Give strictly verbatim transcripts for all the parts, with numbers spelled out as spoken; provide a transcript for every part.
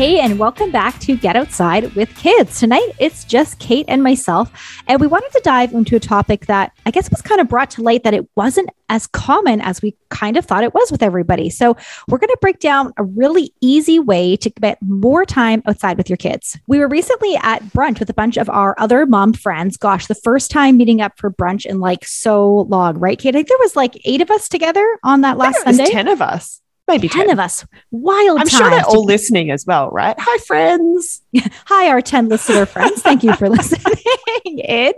Hey, and welcome back to Get Outside with Kids. Tonight, it's just Kate and myself, and we wanted to dive into a topic that I guess was kind of brought to light that it wasn't as common as we kind of thought it was with everybody. So we're going to break down a really easy way to get more time outside with your kids. We were recently at brunch with a bunch of our other mom friends. Gosh, the first time meeting up for brunch in like so long, right, Kate? I think there was like eight of us together on that last Sunday. ten of us. Maybe ten, ten of us. Wild I'm times. Sure they're all listening as well, right? Hi, friends. Hi, our ten listener friends. Thank you for listening in.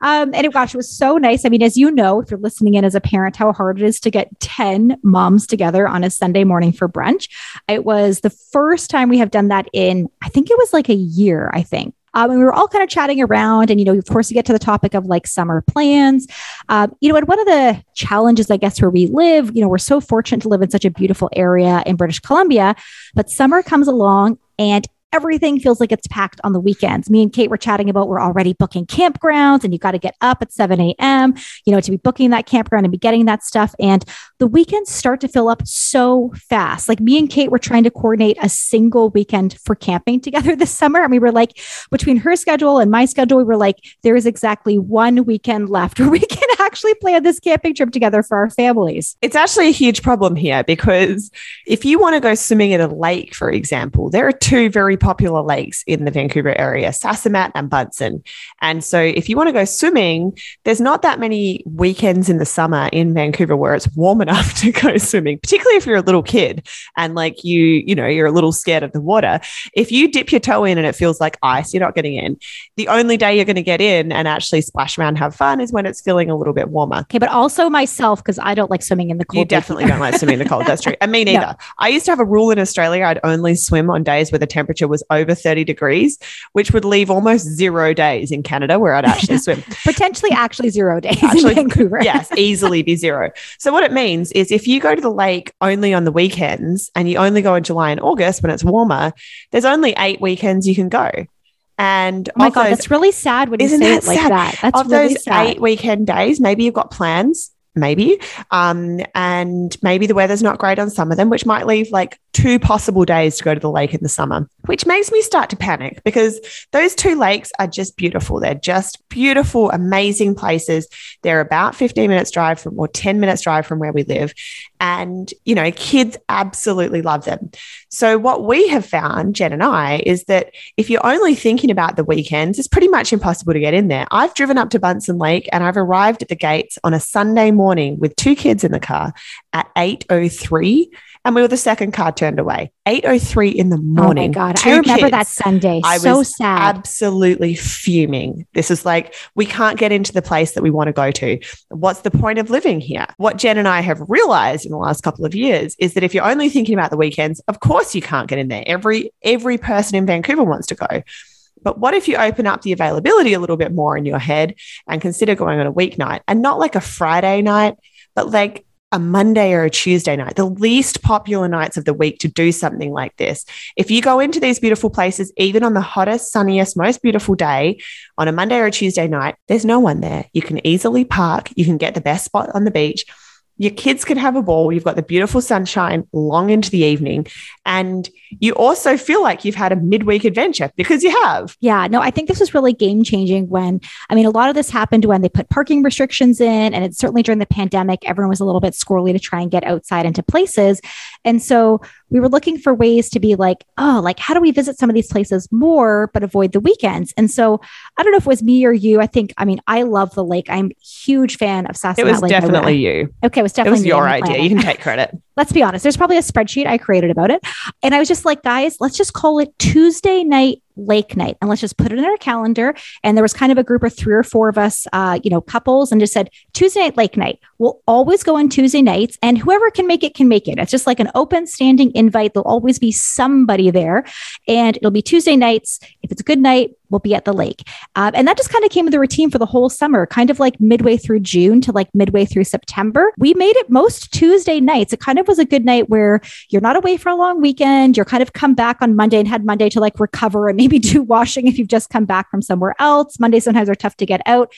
Um, and it, gosh, it was so nice. I mean, as you know, if you're listening in as a parent, how hard it is to get ten moms together on a Sunday morning for brunch. It was the first time we have done that in, I think it was like a year, I think. Um, and we were all kind of chatting around and, you know, of course, you get to the topic of like summer plans, um, you know, and one of the challenges, I guess, where we live, you know, we're so fortunate to live in such a beautiful area in British Columbia, but summer comes along and everything feels like it's packed on the weekends. Me and Kate were chatting about we're already booking campgrounds and you got to get up at seven a.m., you know, to be booking that campground and be getting that stuff. And the weekends start to fill up so fast. Like me and Kate were trying to coordinate a single weekend for camping together this summer. And we were like, between her schedule and my schedule, we were like, there is exactly one weekend left where we can actually plan this camping trip together for our families. It's actually a huge problem here because if you want to go swimming at a lake, for example, there are two very popular lakes in the Vancouver area, Sasamat and Buntzen. And so if you want to go swimming, there's not that many weekends in the summer in Vancouver where it's warm enough to go swimming, particularly if you're a little kid and like you, you know, you're a little scared of the water. If you dip your toe in and it feels like ice, you're not getting in. The only day you're going to get in and actually splash around, have fun is when it's feeling a little bit warmer. Okay, but also myself, because I don't like swimming in the cold. You definitely don't like swimming in the cold. That's true. And me neither. No. I used to have a rule in Australia. I'd only swim on days where the temperature was over thirty degrees, which would leave almost zero days in Canada where I'd actually swim. Potentially actually zero days actually, in Vancouver. Yes, easily be zero. So what it means is if you go to the lake only on the weekends and you only go in July and August when it's warmer, there's only eight weekends you can go. And oh my God, those, that's really sad when you say it like sad? that. That's of really those sad. Eight weekend days, maybe you've got plans. Maybe. Um, and maybe the weather's not great on some of them, which might leave like two possible days to go to the lake in the summer, which makes me start to panic because those two lakes are just beautiful. They're just beautiful, amazing places. They're about fifteen minutes drive from or ten minutes drive from where we live. And, you know, kids absolutely love them. So what we have found, Jen and I, is that if you're only thinking about the weekends, it's pretty much impossible to get in there. I've driven up to Buntzen Lake and I've arrived at the gates on a Sunday morning. morning with two kids in the car at eight oh three and we were the second car turned away. eight oh three in the morning. Oh my God. Two I remember kids. That Sunday. I so was sad. Absolutely fuming. This is like, we can't get into the place that we want to go to. What's the point of living here? What Jen and I have realized in the last couple of years is that if you're only thinking about the weekends, of course you can't get in there. Every, every person in Vancouver wants to go. But what if you open up the availability a little bit more in your head and consider going on a weeknight and not like a Friday night, but like a Monday or a Tuesday night, the least popular nights of the week to do something like this. If you go into these beautiful places, even on the hottest, sunniest, most beautiful day on a Monday or a Tuesday night, there's no one there. You can easily park. You can get the best spot on the beach. Your kids can have a ball. You've got the beautiful sunshine long into the evening. And you also feel like you've had a midweek adventure because you have. Yeah, no, I think this was really game changing when, I mean, a lot of this happened when they put parking restrictions in. And it's certainly during the pandemic, everyone was a little bit squirrely to try and get outside into places. And so we were looking for ways to be like, oh, like, how do we visit some of these places more, but avoid the weekends? And so I don't know if it was me or you. I think, I mean, I love the lake. I'm a huge fan of Sasamat Lake. It was definitely you. Okay. It was definitely it was your idea. You can take credit. Let's be honest. There's probably a spreadsheet I created about it. And I was just like, guys, let's just call it Tuesday night lake night. And let's just put it in our calendar. And there was kind of a group of three or four of us, uh, you know, couples, and just said, Tuesday night lake night. We'll always go on Tuesday nights and whoever can make it can make it. It's just like an open standing invite. There'll always be somebody there and it'll be Tuesday nights. If it's a good night, we'll be at the lake. Um, and that just kind of came with the routine for the whole summer, kind of like midway through June to like midway through September. We made it most Tuesday nights. It kind of was a good night where you're not away for a long weekend. You're kind of come back on Monday and had Monday to like recover and maybe do washing if you've just come back from somewhere else. Mondays sometimes are tough to get out.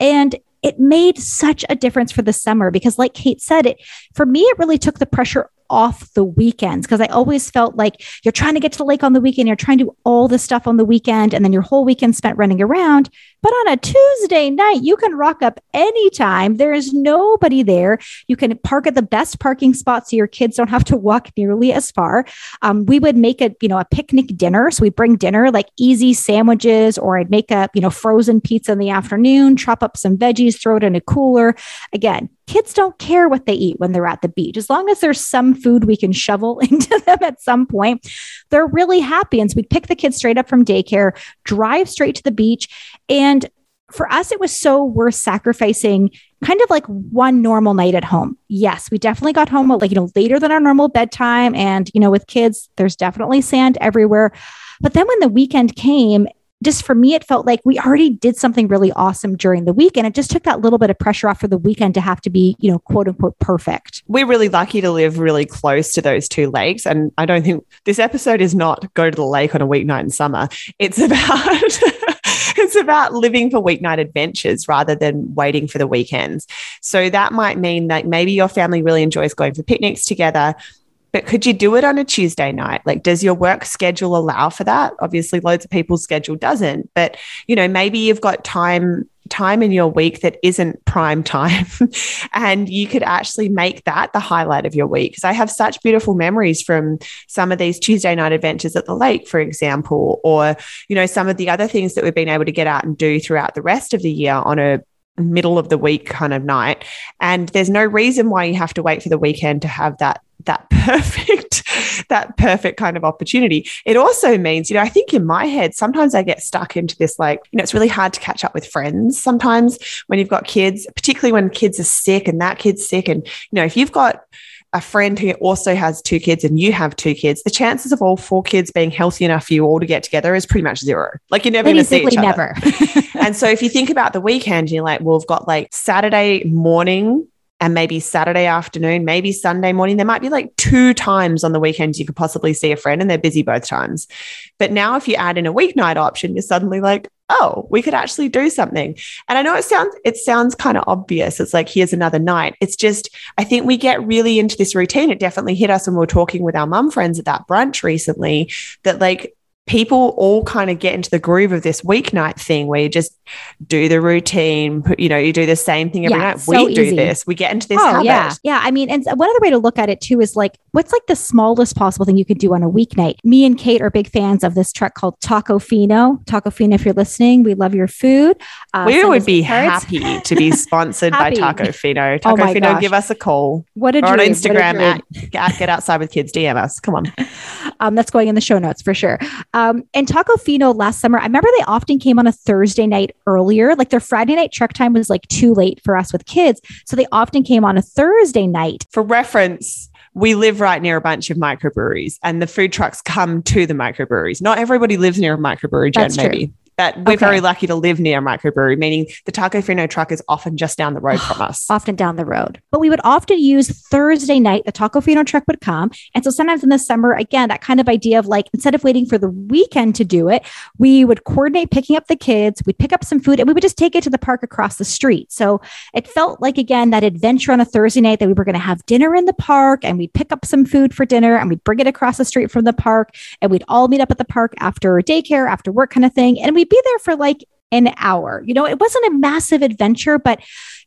And it made such a difference for the summer because like Kate said, it for me, it really took the pressure off the weekends, because I always felt like you're trying to get to the lake on the weekend, you're trying to do all this stuff on the weekend, and then your whole weekend spent running around. But on a Tuesday night, you can rock up anytime. There is nobody there. You can park at the best parking spot so your kids don't have to walk nearly as far. Um, we would make a, you know, a picnic dinner. So we'd bring dinner, like easy sandwiches, or I'd make a, you know, frozen pizza in the afternoon, chop up some veggies, throw it in a cooler. Again, kids don't care what they eat when they're at the beach. As long as there's some food we can shovel into them at some point, they're really happy. And so we'd pick the kids straight up from daycare, drive straight to the beach. And for us, it was so worth sacrificing kind of like one normal night at home. Yes, we definitely got home like, you know, later than our normal bedtime. And, you know, with kids, there's definitely sand everywhere. But then when the weekend came, just for me, it felt like we already did something really awesome during the week. And it just took that little bit of pressure off for the weekend to have to be, you know, quote unquote, perfect. We're really lucky to live really close to those two lakes. And I don't think this episode is not go to the lake on a weeknight in summer. It's about... It's about living for weeknight adventures rather than waiting for the weekends. So that might mean that maybe your family really enjoys going for picnics together, but could you do it on a Tuesday night? Like, does your work schedule allow for that? Obviously, loads of people's schedule doesn't, but, you know, maybe you've got time time in your week that isn't prime time and you could actually make that the highlight of your week. Because I have such beautiful memories from some of these Tuesday night adventures at the lake, for example, or, you know, some of the other things that we've been able to get out and do throughout the rest of the year on a middle of the week kind of night. And there's no reason why you have to wait for the weekend to have that that perfect that perfect kind of opportunity. It also means, you know, I think in my head, sometimes I get stuck into this, like, you know, it's really hard to catch up with friends sometimes when you've got kids, particularly when kids are sick and that kid's sick. And, you know, if you've got a friend who also has two kids and you have two kids, the chances of all four kids being healthy enough for you all to get together is pretty much zero. Like, you're never going to see each other. And so if you think about the weekend, you're like, well, we've got like Saturday morning, and maybe Saturday afternoon, maybe Sunday morning. There might be like two times on the weekends you could possibly see a friend, and they're busy both times. But now if you add in a weeknight option, you're suddenly like, oh, we could actually do something. And I know it sounds, it sounds kind of obvious. It's like, here's another night. It's just, I think we get really into this routine. It definitely hit us when we were talking with our mum friends at that brunch recently, that like, people all kind of get into the groove of this weeknight thing where you just do the routine, you know, you do the same thing every yeah, night. So we do easy. This, we get into this oh, habit. Yeah. yeah. I mean, and one other way to look at it too is like, what's like the smallest possible thing you could do on a weeknight? Me and Kate are big fans of this truck called Taco Fino. Taco Fino, if you're listening, we love your food. Uh, we would be happy to be sponsored by Taco Fino. Taco oh Fino, gosh. Give us a call. What a dream. Or on Instagram at, at Get Outside with Kids, D M us. Come on. Um, that's going in the show notes for sure. Um, and Taco Fino last summer, I remember they often came on a Thursday night earlier. Like their Friday night truck time was like too late for us with kids. So they often came on a Thursday night. For reference, we live right near a bunch of microbreweries and the food trucks come to the microbreweries. Not everybody lives near a microbrewery, Jen, That's maybe. True. But we're okay. very lucky to live near a microbrewery, meaning the Taco Fino truck is often just down the road from us. Often down the road. But we would often use Thursday night, the Taco Fino truck would come. And so sometimes in the summer, again, that kind of idea of like, instead of waiting for the weekend to do it, we would coordinate picking up the kids, we'd pick up some food, and we would just take it to the park across the street. So it felt like, again, that adventure on a Thursday night that we were going to have dinner in the park and we'd pick up some food for dinner and we'd bring it across the street from the park and we'd all meet up at the park after daycare, after work kind of thing. And we be there for like an hour. You know, it wasn't a massive adventure, but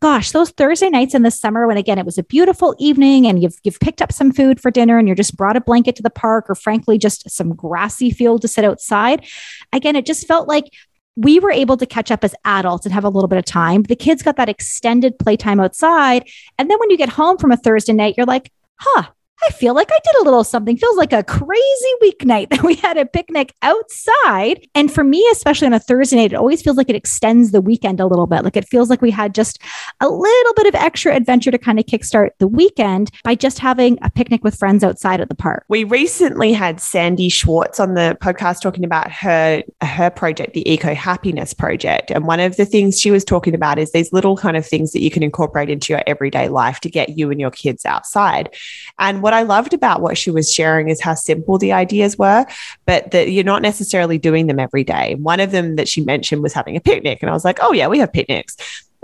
gosh, those Thursday nights in the summer when, again, it was a beautiful evening and you've you've picked up some food for dinner and you're just brought a blanket to the park or frankly, just some grassy field to sit outside. Again, it just felt like we were able to catch up as adults and have a little bit of time. The kids got that extended playtime outside. And then when you get home from a Thursday night, you're like, huh, I feel like I did a little something. Feels like a crazy weeknight that we had a picnic outside. And for me, especially on a Thursday night, it always feels like it extends the weekend a little bit. Like it feels like we had just a little bit of extra adventure to kind of kickstart the weekend by just having a picnic with friends outside at the park. We recently had Sandy Schwartz on the podcast talking about her, her project, the Eco Happiness Project. And one of the things she was talking about is these little kind of things that you can incorporate into your everyday life to get you and your kids outside. And what What I loved about what she was sharing is how simple the ideas were, but that you're not necessarily doing them every day. One of them that she mentioned was having a picnic. And I was like, oh yeah, we have picnics.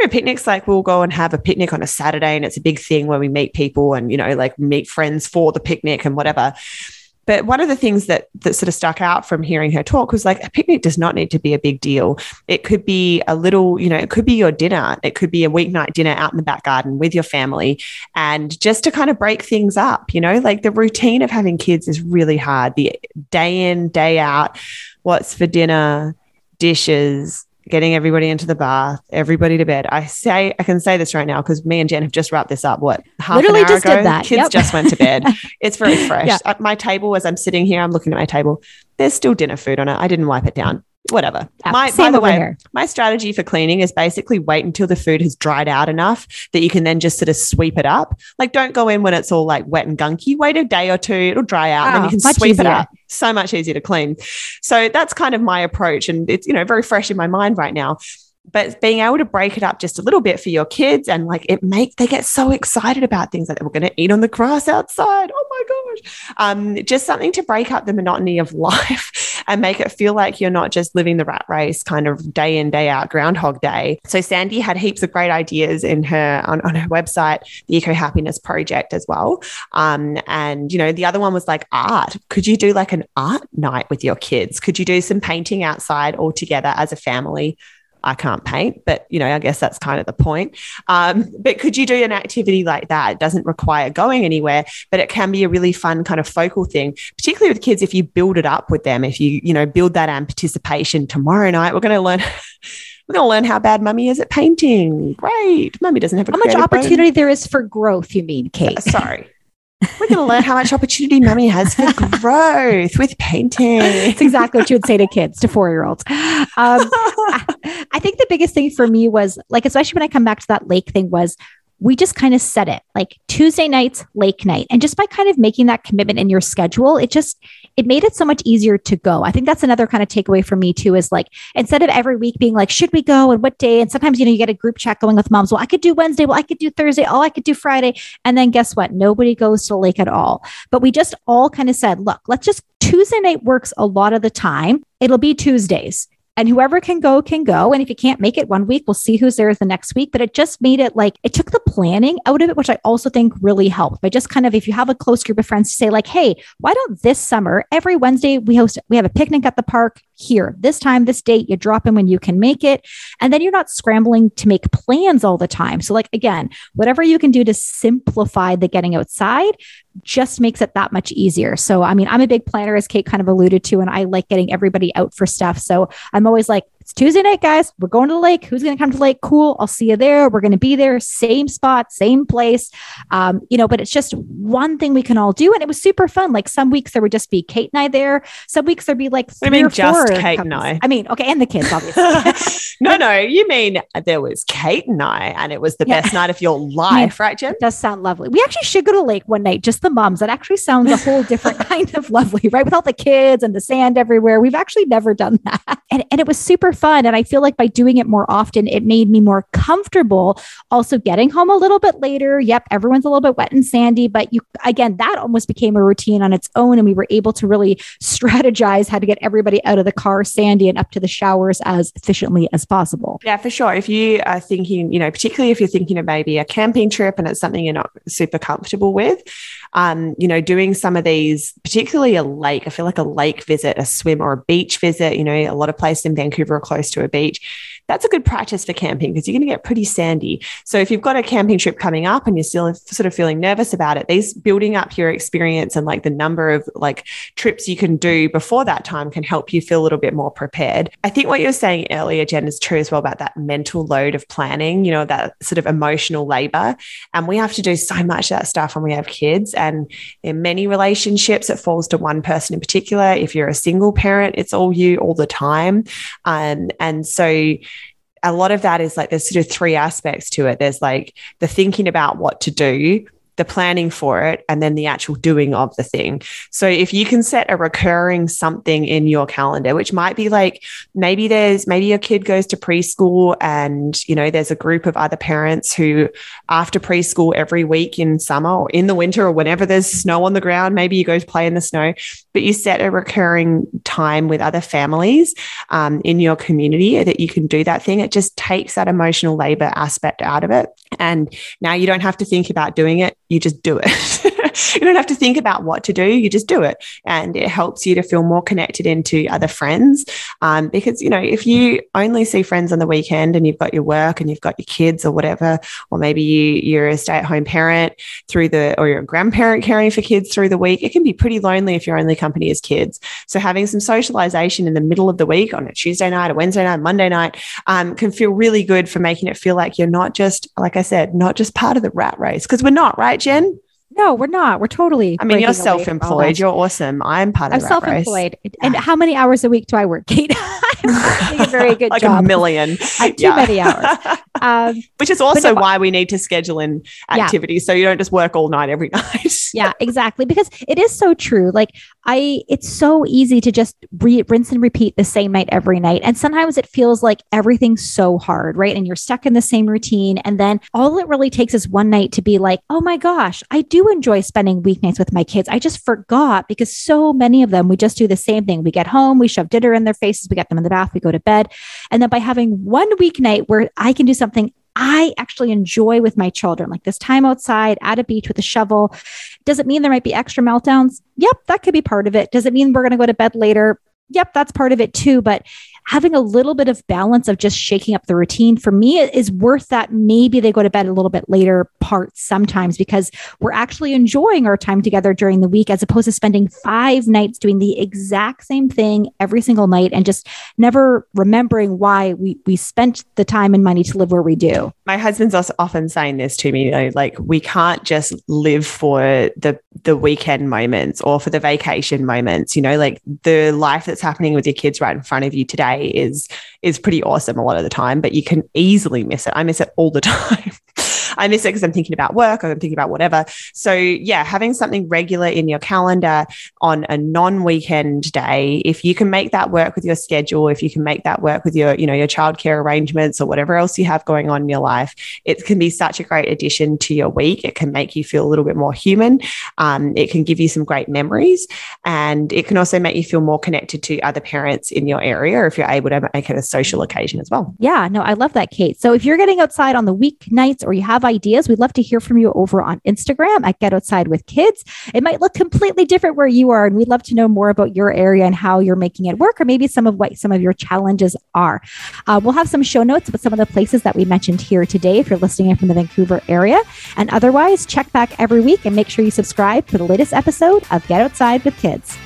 a picnic's like we'll go and have a picnic on a Saturday and it's a big thing where we meet people and, you know, like meet friends for the picnic and whatever. But one of the things that that sort of stuck out from hearing her talk was like a picnic does not need to be a big deal. It could be a little, you know, it could be your dinner. It could be a weeknight dinner out in the back garden with your family, and just to kind of break things up, you know, like the routine of having kids is really hard. The day in, day out, what's for dinner, dishes, getting everybody into the bath, everybody to bed. I say, I can say this right now because me and Jen have just wrapped this up. What, half Literally an hour just ago? Did that. Kids yep. just went to bed. It's very fresh. Yep. At my table, as I'm sitting here, I'm looking at my table. There's still dinner food on it. I didn't wipe it down. Whatever. Yep. My, by the way, here. my strategy for cleaning is basically wait until the food has dried out enough that you can then just sort of sweep it up. Like, don't go in when it's all like wet and gunky. Wait a day or two. It'll dry out oh, and then you can sweep easier. it up. So much easier to clean. So that's kind of my approach. And it's, you know, very fresh in my mind right now. But being able to break it up just a little bit for your kids, and like it make they get so excited about things like that. We're going to eat on the grass outside. Oh my gosh. Um, just something to break up the monotony of life and make it feel like you're not just living the rat race kind of day in, day out, Groundhog Day. So Sandy had heaps of great ideas in her on, on her website, the Eco Happiness Project as well. Um, and, you know, the other one was like art. Could you do like an art night with your kids? Could you do some painting outside all together as a family? I can't paint, but, you know, I guess that's kind of the point. Um, but could you do an activity like that? It doesn't require going anywhere, but it can be a really fun kind of focal thing, particularly with kids if you build it up with them, if you, you know, build that and participation. Tomorrow night, we're going to learn... We're going to learn how bad mummy is at painting. Great. Mummy doesn't have a How much opportunity bone. there is for growth, you mean, Kate? Uh, sorry. We're going to learn how much opportunity mummy has for growth with painting. It's exactly what you would say to kids, to four-year-olds. Um, I, I think the biggest thing for me was, like, especially when I come back to that lake thing, was we just kind of set it like Tuesday nights, lake night. And just by kind of making that commitment in your schedule, it just, it made it so much easier to go. I think that's another kind of takeaway for me too, is like, instead of every week being like, should we go and what day? And sometimes, you know, you get a group chat going with moms. Well, I could do Wednesday. Well, I could do Thursday. Oh, I could do Friday. And then guess what? Nobody goes to the lake at all. But we just all kind of said, look, let's just, Tuesday night works a lot of the time. It'll be Tuesdays. And whoever can go, can go. And if you can't make it one week, we'll see who's there the next week. But it just made it like, it took the planning out of it, which I also think really helped. But just kind of, if you have a close group of friends, to say like, hey, why don't this summer, every Wednesday we host, we have a picnic at the park here, this time, this date, you drop in when you can make it. And then you're not scrambling to make plans all the time. So like, again, whatever you can do to simplify the getting outside just makes it that much easier. So, I mean, I'm a big planner, as Kate kind of alluded to, and I like getting everybody out for stuff. So I'm always like, it's Tuesday night, guys, we're going to the lake. Who's going to come to the lake? Cool. I'll see you there. We're going to be there. Same spot, same place. Um, you know, but it's just one thing we can all do. And it was super fun. Like some weeks there would just be Kate and I there. Some weeks there'd be like, three I mean, or just four Kate couples. and I, I mean, okay. And the kids, obviously. no, no, you mean there was Kate and I, and it was the yeah. best night of your life, yeah. right, Jen? It does sound lovely. We actually should go to the lake one night, just the moms. That actually sounds a whole different kind of lovely, right? With all the kids and the sand everywhere. We've actually never done that. And, and it was super fun. And I feel like by doing it more often, it made me more comfortable also getting home a little bit later. Yep. Everyone's a little bit wet and sandy, but you, again, that almost became a routine on its own. And we were able to really strategize how to get everybody out of the car, sandy, and up to the showers as efficiently as possible. Yeah, for sure. If you are thinking, you know, particularly if you're thinking of maybe a camping trip and it's something you're not super comfortable with, um, you know, doing some of these, particularly a lake, I feel like a lake visit, a swim or a beach visit, you know, a lot of places in Vancouver or close to a beach, that's a good practice for camping because you're going to get pretty sandy. So if you've got a camping trip coming up and you're still sort of feeling nervous about it, these building up your experience and like the number of like trips you can do before that time can help you feel a little bit more prepared. I think what you were saying earlier, Jen, is true as well about that mental load of planning, you know, that sort of emotional labor. And we have to do so much of that stuff when we have kids. And in many relationships, it falls to one person in particular. If you're a single parent, it's all you all the time. Um, Um, and so a lot of that is like, there's sort of three aspects to it. There's like the thinking about what to do, the planning for it, and then the actual doing of the thing. So if you can set a recurring something in your calendar, which might be like, maybe there's, maybe your kid goes to preschool and, you know, there's a group of other parents who after preschool every week in summer or in the winter or whenever there's snow on the ground, maybe you go to play in the snow, but you set a recurring time with other families um, in your community that you can do that thing. It just takes that emotional labor aspect out of it. And now you don't have to think about doing it. You just do it. You don't have to think about what to do. You just do it. And it helps you to feel more connected into other friends. Um, because, you know, if you only see friends on the weekend and you've got your work and you've got your kids or whatever, or maybe you, you're a stay-at-home parent through the, or you're a grandparent caring for kids through the week, it can be pretty lonely if your only company is kids. So having some socialization in the middle of the week on a Tuesday night, a Wednesday night, Monday night, um, can feel really good for making it feel like you're not just, like I said, not just part of the rat race, because we're not, right, Jen? No, we're not. We're totally. I mean, you're self-employed. You're awesome. I'm part of the rat race. I'm self-employed. And how many hours a week do I work, Kate? I'm doing a very good like job. Like a million. I too yeah. many hours. Um, Which is also no, why we need to schedule in activities. Yeah. So you don't just work all night every night. Yeah, exactly. Because it is so true. Like I, it's so easy to just re- rinse and repeat the same night every night. And sometimes it feels like everything's so hard, right? And you're stuck in the same routine. And then all it really takes is one night to be like, oh my gosh, I do enjoy spending weeknights with my kids. I just forgot, because so many of them, we just do the same thing. We get home, we shove dinner in their faces, we get them in the bath, we go to bed. And then by having one weeknight where I can do something I actually enjoy with my children, like this time outside at a beach with a shovel. Does it mean there might be extra meltdowns? Yep, that could be part of it. Does it mean we're going to go to bed later? Yep, that's part of it too. But having a little bit of balance of just shaking up the routine for me is worth that. Maybe they go to bed a little bit later part sometimes, because we're actually enjoying our time together during the week, as opposed to spending five nights doing the exact same thing every single night and just never remembering why we, we spent the time and money to live where we do. My husband's also often saying this to me, you know, like we can't just live for the, the weekend moments or for the vacation moments, you know, like the life that's happening with your kids right in front of you today is is pretty awesome a lot of the time, but you can easily miss it. I miss it all the time. I miss it because I'm thinking about work or I'm thinking about whatever. So yeah, having something regular in your calendar on a non-weekend day, if you can make that work with your schedule, if you can make that work with your, you know, your childcare arrangements or whatever else you have going on in your life, it can be such a great addition to your week. It can make you feel a little bit more human. Um, it can give you some great memories, and it can also make you feel more connected to other parents in your area if you're able to make it a social occasion as well. Yeah, no, I love that, Kate. So if you're getting outside on the weeknights or you have ideas, we'd love to hear from you over on Instagram at Get Outside with Kids. It might look completely different where you are, and we'd love to know more about your area and how you're making it work, or maybe some of what some of your challenges are. Uh, we'll have some show notes with some of the places that we mentioned here today if you're listening in from the Vancouver area. And otherwise, check back every week and make sure you subscribe for the latest episode of Get Outside with Kids.